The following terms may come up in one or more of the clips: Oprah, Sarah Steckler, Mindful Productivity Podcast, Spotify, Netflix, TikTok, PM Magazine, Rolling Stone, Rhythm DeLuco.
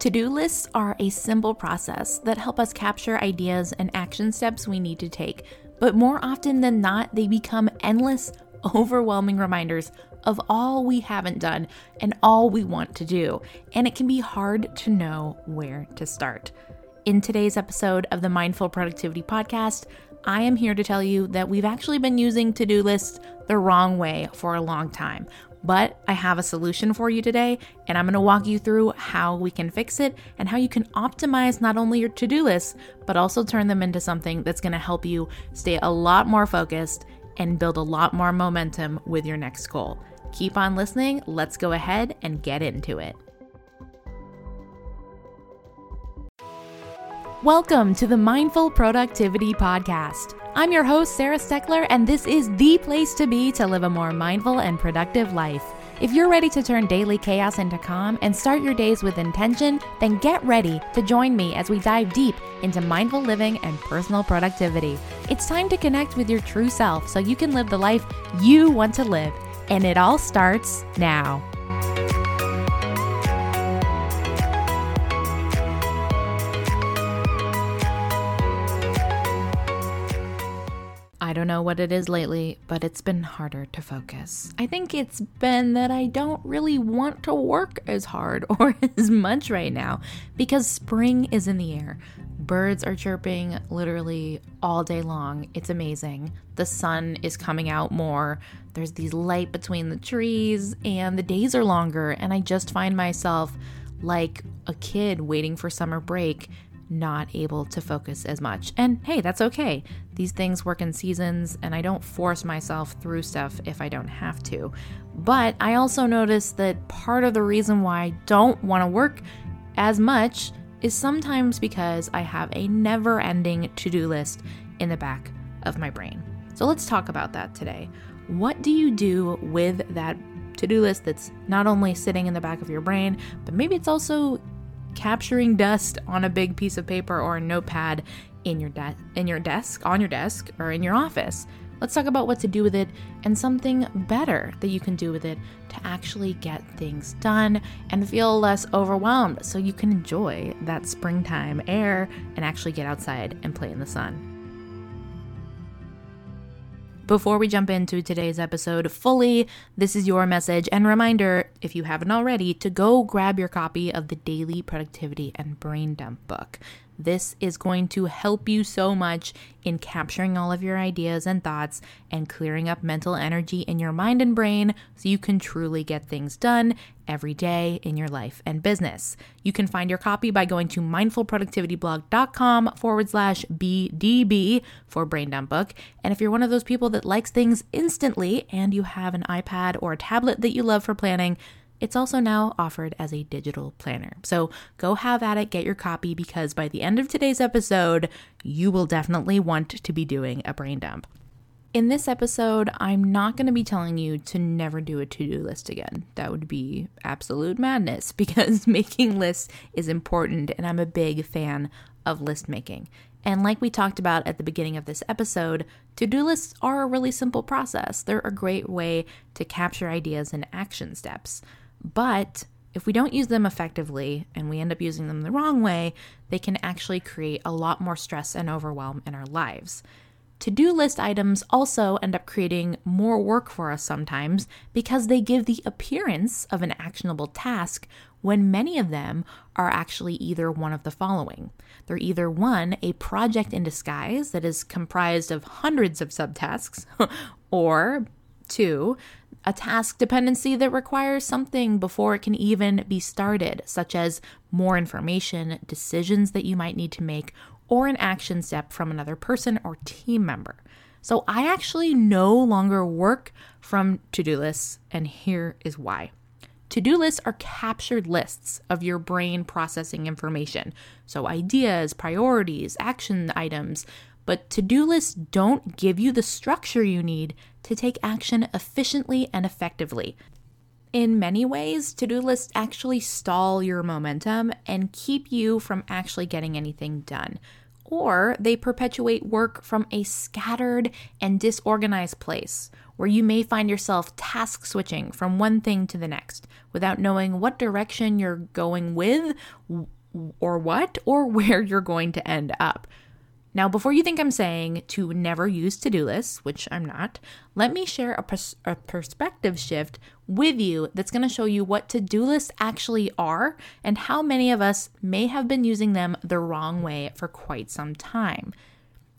To-do lists are a simple process that help us capture ideas and action steps we need to take, but more often than not, they become endless, overwhelming reminders of all we haven't done and all we want to do, and it can be hard to know where to start. In today's episode of the Mindful Productivity Podcast, I am here to tell you that we've actually been using to-do lists the wrong way for a long time. But I have a solution for you today, and I'm going to walk you through how we can fix it and how you can optimize not only your to-do lists, but also turn them into something that's going to help you stay a lot more focused and build a lot more momentum with your next goal. Keep on listening. Let's go ahead and get into it. Welcome to the Mindful Productivity Podcast. I'm your host, Sarah Steckler, and this is the place to be to live a more mindful and productive life. If you're ready to turn daily chaos into calm and start your days with intention, then get ready to join me as we dive deep into mindful living and personal productivity. It's time to connect with your true self so you can live the life you want to live, and it all starts now. I don't know what it is lately, but it's been harder to focus. I think it's been that I don't really want to work as hard or as much right now because spring is in the air. Birds are chirping literally all day long. It's amazing. The sun is coming out more. There's these light between the trees and the days are longer. And I just find myself like a kid waiting for summer break, not able to focus as much. And hey, that's okay. These things work in seasons, and I don't force myself through stuff if I don't have to. But I also noticed that part of the reason why I don't want to work as much is sometimes because I have a never-ending to-do list in the back of my brain. So let's talk about that today. What do you do with that to-do list that's not only sitting in the back of your brain, but maybe it's also capturing dust on a big piece of paper or a notepad on your desk, or in your office? Let's talk about what to do with it and something better that you can do with it to actually get things done and feel less overwhelmed so you can enjoy that springtime air and actually get outside and play in the sun. Before we jump into today's episode fully, this is your message and reminder, if you haven't already, to go grab your copy of the Daily Productivity and Brain Dump book. This is going to help you so much in capturing all of your ideas and thoughts and clearing up mental energy in your mind and brain so you can truly get things done every day in your life and business. You can find your copy by going to mindfulproductivityblog.com/BDB for Brain Dump Book. And if you're one of those people that likes things instantly and you have an iPad or a tablet that you love for planning, it's also now offered as a digital planner. So go have at it, get your copy, because by the end of today's episode, you will definitely want to be doing a brain dump. In this episode, I'm not going to be telling you to never do a to-do list again. That would be absolute madness because making lists is important, and I'm a big fan of list making. And like we talked about at the beginning of this episode, to-do lists are a really simple process. They're a great way to capture ideas and action steps. But if we don't use them effectively and we end up using them the wrong way, they can actually create a lot more stress and overwhelm in our lives. To-do list items also end up creating more work for us sometimes because they give the appearance of an actionable task when many of them are actually either one of the following. They're either one, a project in disguise that is comprised of hundreds of subtasks, or two, a task dependency that requires something before it can even be started, such as more information, decisions that you might need to make, or an action step from another person or team member. So I actually no longer work from to-do lists, and here is why. To-do lists are captured lists of your brain processing information, so ideas, priorities, action items, but to-do lists don't give you the structure you need to take action efficiently and effectively. In many ways, to-do lists actually stall your momentum and keep you from actually getting anything done, or they perpetuate work from a scattered and disorganized place, where you may find yourself task switching from one thing to the next without knowing what direction you're going with or what or where you're going to end up. Now, before you think I'm saying to never use to-do lists, which I'm not, let me share a perspective shift with you that's going to show you what to-do lists actually are and how many of us may have been using them the wrong way for quite some time.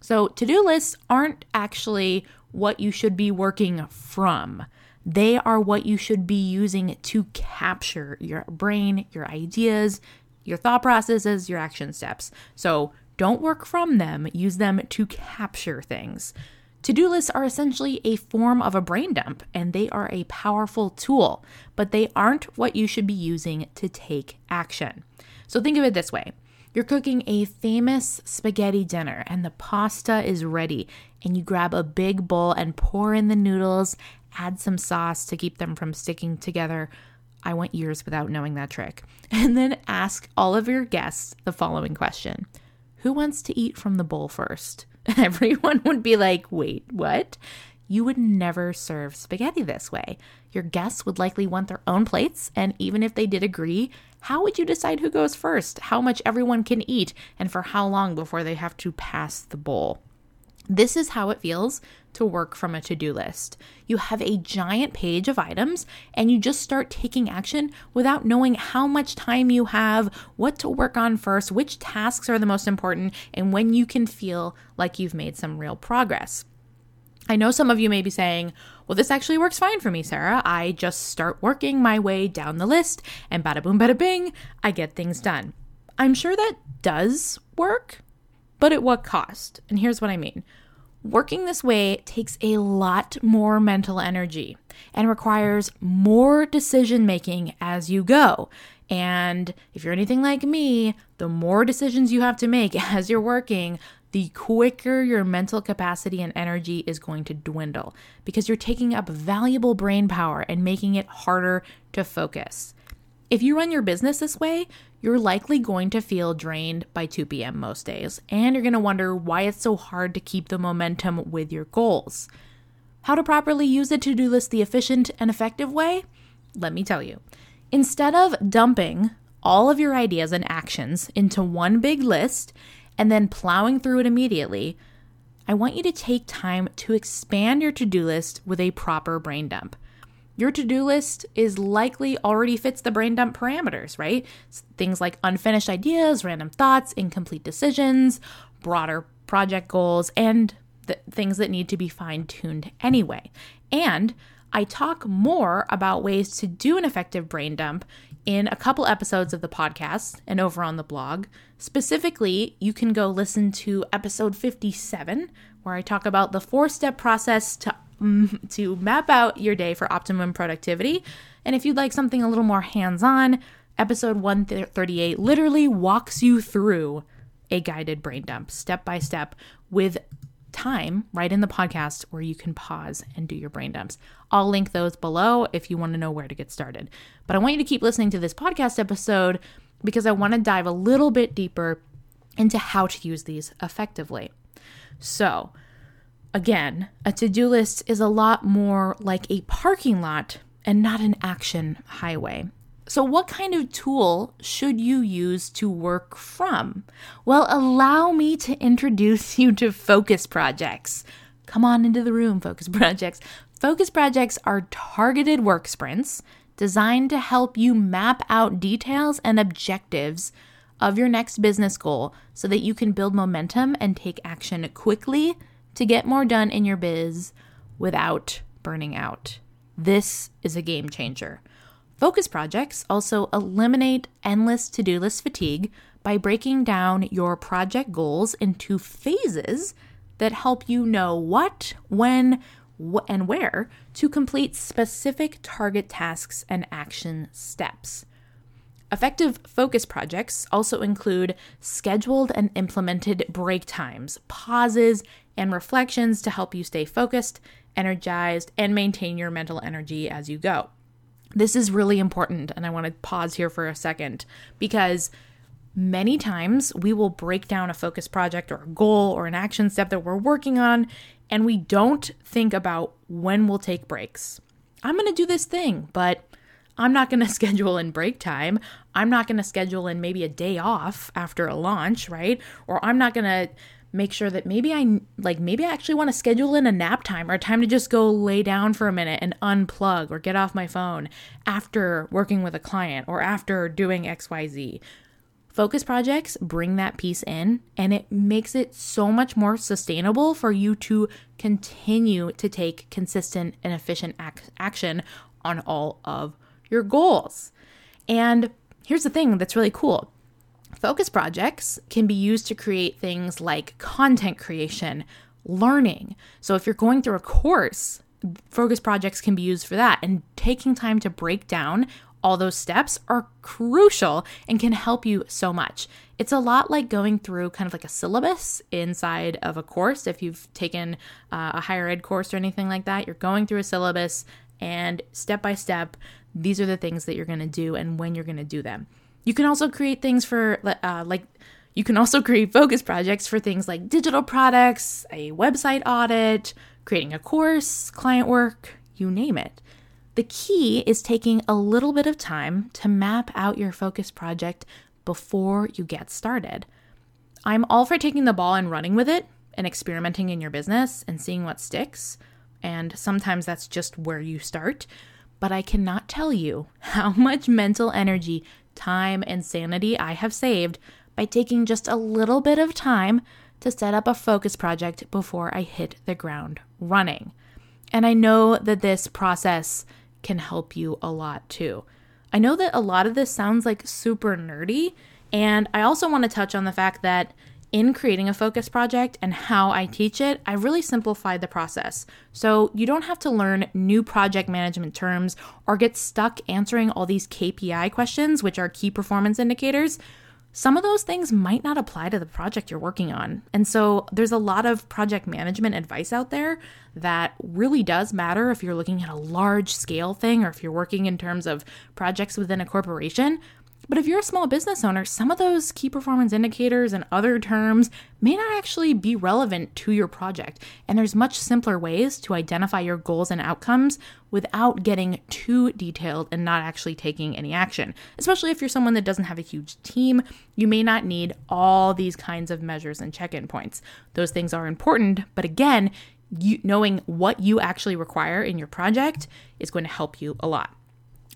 So to-do lists aren't actually what you should be working from. They are what you should be using to capture your brain, your ideas, your thought processes, your action steps. So don't work from them, use them to capture things. To-do lists are essentially a form of a brain dump, and they are a powerful tool, but they aren't what you should be using to take action. So think of it this way. You're cooking a famous spaghetti dinner and the pasta is ready, and you grab a big bowl and pour in the noodles, add some sauce to keep them from sticking together. I went years without knowing that trick. And then ask all of your guests the following question. Who wants to eat from the bowl first? Everyone would be like, wait, what? You would never serve spaghetti this way. Your guests would likely want their own plates, and even if they did agree, how would you decide who goes first, how much everyone can eat, and for how long before they have to pass the bowl? This is how it feels to work from a to-do list. You have a giant page of items and you just start taking action without knowing how much time you have, what to work on first, which tasks are the most important, and when you can feel like you've made some real progress. I know some of you may be saying, well, this actually works fine for me, Sarah. I just start working my way down the list and bada boom, bada bing, I get things done. I'm sure that does work. But at what cost? And here's what I mean. Working this way takes a lot more mental energy and requires more decision-making as you go. And if you're anything like me, the more decisions you have to make as you're working, the quicker your mental capacity and energy is going to dwindle because you're taking up valuable brain power and making it harder to focus. If you run your business this way, you're likely going to feel drained by 2 p.m. most days, and you're going to wonder why it's so hard to keep the momentum with your goals. How to properly use a to-do list the efficient and effective way? Let me tell you. Instead of dumping all of your ideas and actions into one big list and then plowing through it immediately, I want you to take time to expand your to-do list with a proper brain dump. Your to-do list is likely already fits the brain dump parameters, right? Things like unfinished ideas, random thoughts, incomplete decisions, broader project goals, and things that need to be fine-tuned anyway. And I talk more about ways to do an effective brain dump in a couple episodes of the podcast and over on the blog. Specifically, you can go listen to episode 57, where I talk about the 4-step process to map out your day for optimum productivity. And if you'd like something a little more hands-on, episode 138 literally walks you through a guided brain dump step by step with time right in the podcast where you can pause and do your brain dumps. I'll link those below if you want to know where to get started. But I want you to keep listening to this podcast episode because I want to dive a little bit deeper into how to use these effectively. So, again, a to-do list is a lot more like a parking lot and not an action highway. So what kind of tool should you use to work from? Well, allow me to introduce you to focus projects. Come on into the room, focus projects. Focus projects are targeted work sprints designed to help you map out details and objectives of your next business goal so that you can build momentum and take action quickly to get more done in your biz without burning out. This is a game changer. Focus projects also eliminate endless to-do list fatigue by breaking down your project goals into phases that help you know what, when, and where to complete specific target tasks and action steps. Effective focus projects also include scheduled and implemented break times, pauses, and reflections to help you stay focused, energized, and maintain your mental energy as you go. This is really important, and I want to pause here for a second because many times we will break down a focus project or a goal or an action step that we're working on, and we don't think about when we'll take breaks. I'm going to do this thing, but I'm not going to schedule in break time. I'm not going to schedule in maybe a day off after a launch, right? Or I'm not going to make sure that maybe I actually want to schedule in a nap time or a time to just go lay down for a minute and unplug or get off my phone after working with a client or after doing XYZ. Focus projects bring that piece in, and it makes it so much more sustainable for you to continue to take consistent and efficient action on all of your goals. And here's the thing that's really cool. Focus projects can be used to create things like content creation, learning. So if you're going through a course, focus projects can be used for that. And taking time to break down all those steps are crucial and can help you so much. It's a lot like going through kind of like a syllabus inside of a course. If you've taken a higher ed course or anything like that, you're going through a syllabus and step by step, these are the things that you're going to do and when you're going to do them. You can also create things for you can also create focus projects for things like digital products, a website audit, creating a course, client work, you name it. The key is taking a little bit of time to map out your focus project before you get started. I'm all for taking the ball and running with it and experimenting in your business and seeing what sticks. And sometimes that's just where you start. But I cannot tell you how much mental energy, time, and sanity I have saved by taking just a little bit of time to set up a focus project before I hit the ground running. And I know that this process can help you a lot too. I know that a lot of this sounds like super nerdy, and I also want to touch on the fact that in creating a focus project and how I teach it, I really simplified the process. So you don't have to learn new project management terms or get stuck answering all these KPI questions, which are key performance indicators. Some of those things might not apply to the project you're working on. And so there's a lot of project management advice out there that really does matter if you're looking at a large scale thing or if you're working in terms of projects within a corporation. But if you're a small business owner, some of those key performance indicators and other terms may not actually be relevant to your project. And there's much simpler ways to identify your goals and outcomes without getting too detailed and not actually taking any action. Especially if you're someone that doesn't have a huge team, you may not need all these kinds of measures and check-in points. Those things are important, but again, knowing what you actually require in your project is going to help you a lot.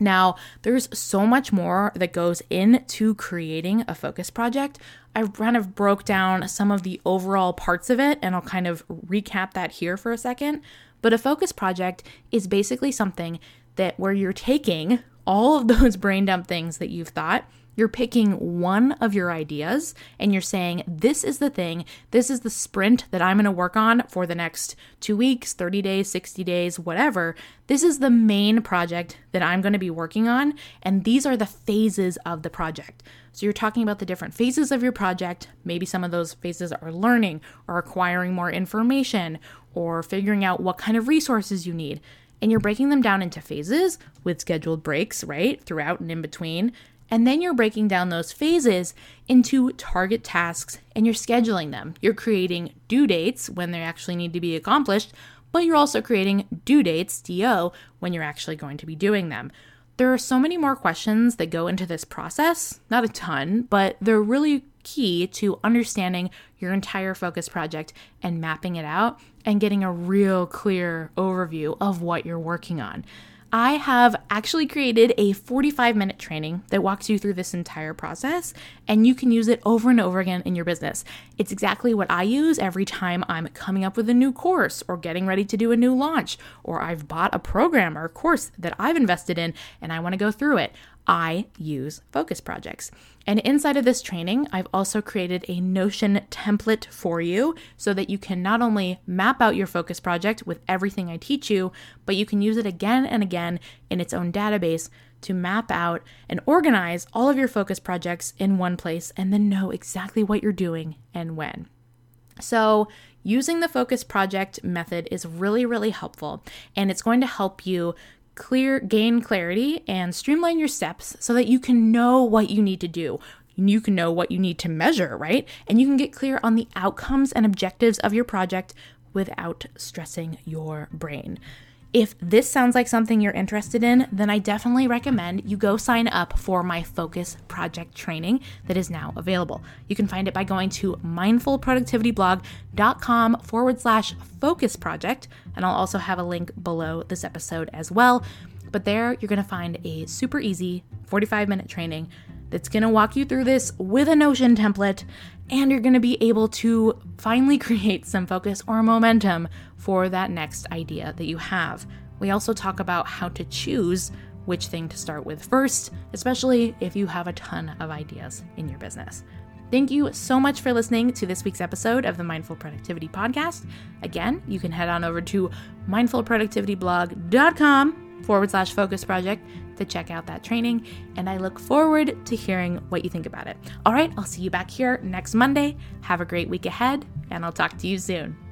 Now, there's so much more that goes into creating a focus project. I kind of broke down some of the overall parts of it, and I'll kind of recap that here for a second. But a focus project is basically something that where you're taking all of those brain dump things that you've thought, you're picking one of your ideas and you're saying, this is the thing, this is the sprint that I'm going to work on for the next 2 weeks, 30 days, 60 days, whatever. This is the main project that I'm going to be working on. And these are the phases of the project. So you're talking about the different phases of your project. Maybe some of those phases are learning or acquiring more information or figuring out what kind of resources you need. And you're breaking them down into phases with scheduled breaks, right? Throughout and in between. And then you're breaking down those phases into target tasks and you're scheduling them. You're creating due dates when they actually need to be accomplished, but you're also creating due dates, DO, when you're actually going to be doing them. There are so many more questions that go into this process, not a ton, but they're really key to understanding your entire focus project and mapping it out and getting a real clear overview of what you're working on. I have actually created a 45-minute training that walks you through this entire process, and you can use it over and over again in your business. It's exactly what I use every time I'm coming up with a new course or getting ready to do a new launch, or I've bought a program or a course that I've invested in and I want to go through it. I use focus projects. And inside of this training, I've also created a Notion template for you so that you can not only map out your focus project with everything I teach you, but you can use it again and again in its own database to map out and organize all of your focus projects in one place and then know exactly what you're doing and when. So using the focus project method is really, really helpful, and it's going to help you gain clarity and streamline your steps so that you can know what you need to do. You can know what you need to measure, right? And you can get clear on the outcomes and objectives of your project without stressing your brain. If this sounds like something you're interested in, then I definitely recommend you go sign up for my focus project training that is now available. You can find it by going to mindfulproductivityblog.com/focus project. And I'll also have a link below this episode as well. But there you're going to find a super easy 45-minute training that's going to walk you through this with a Notion template, and you're going to be able to finally create some focus or momentum for that next idea that you have. We also talk about how to choose which thing to start with first, especially if you have a ton of ideas in your business. Thank you so much for listening to this week's episode of the Mindful Productivity Podcast. Again, you can head on over to mindfulproductivityblog.com/focus project to check out that training, and I look forward to hearing what you think about it. All right, I'll see you back here next Monday. Have a great week ahead, and I'll talk to you soon.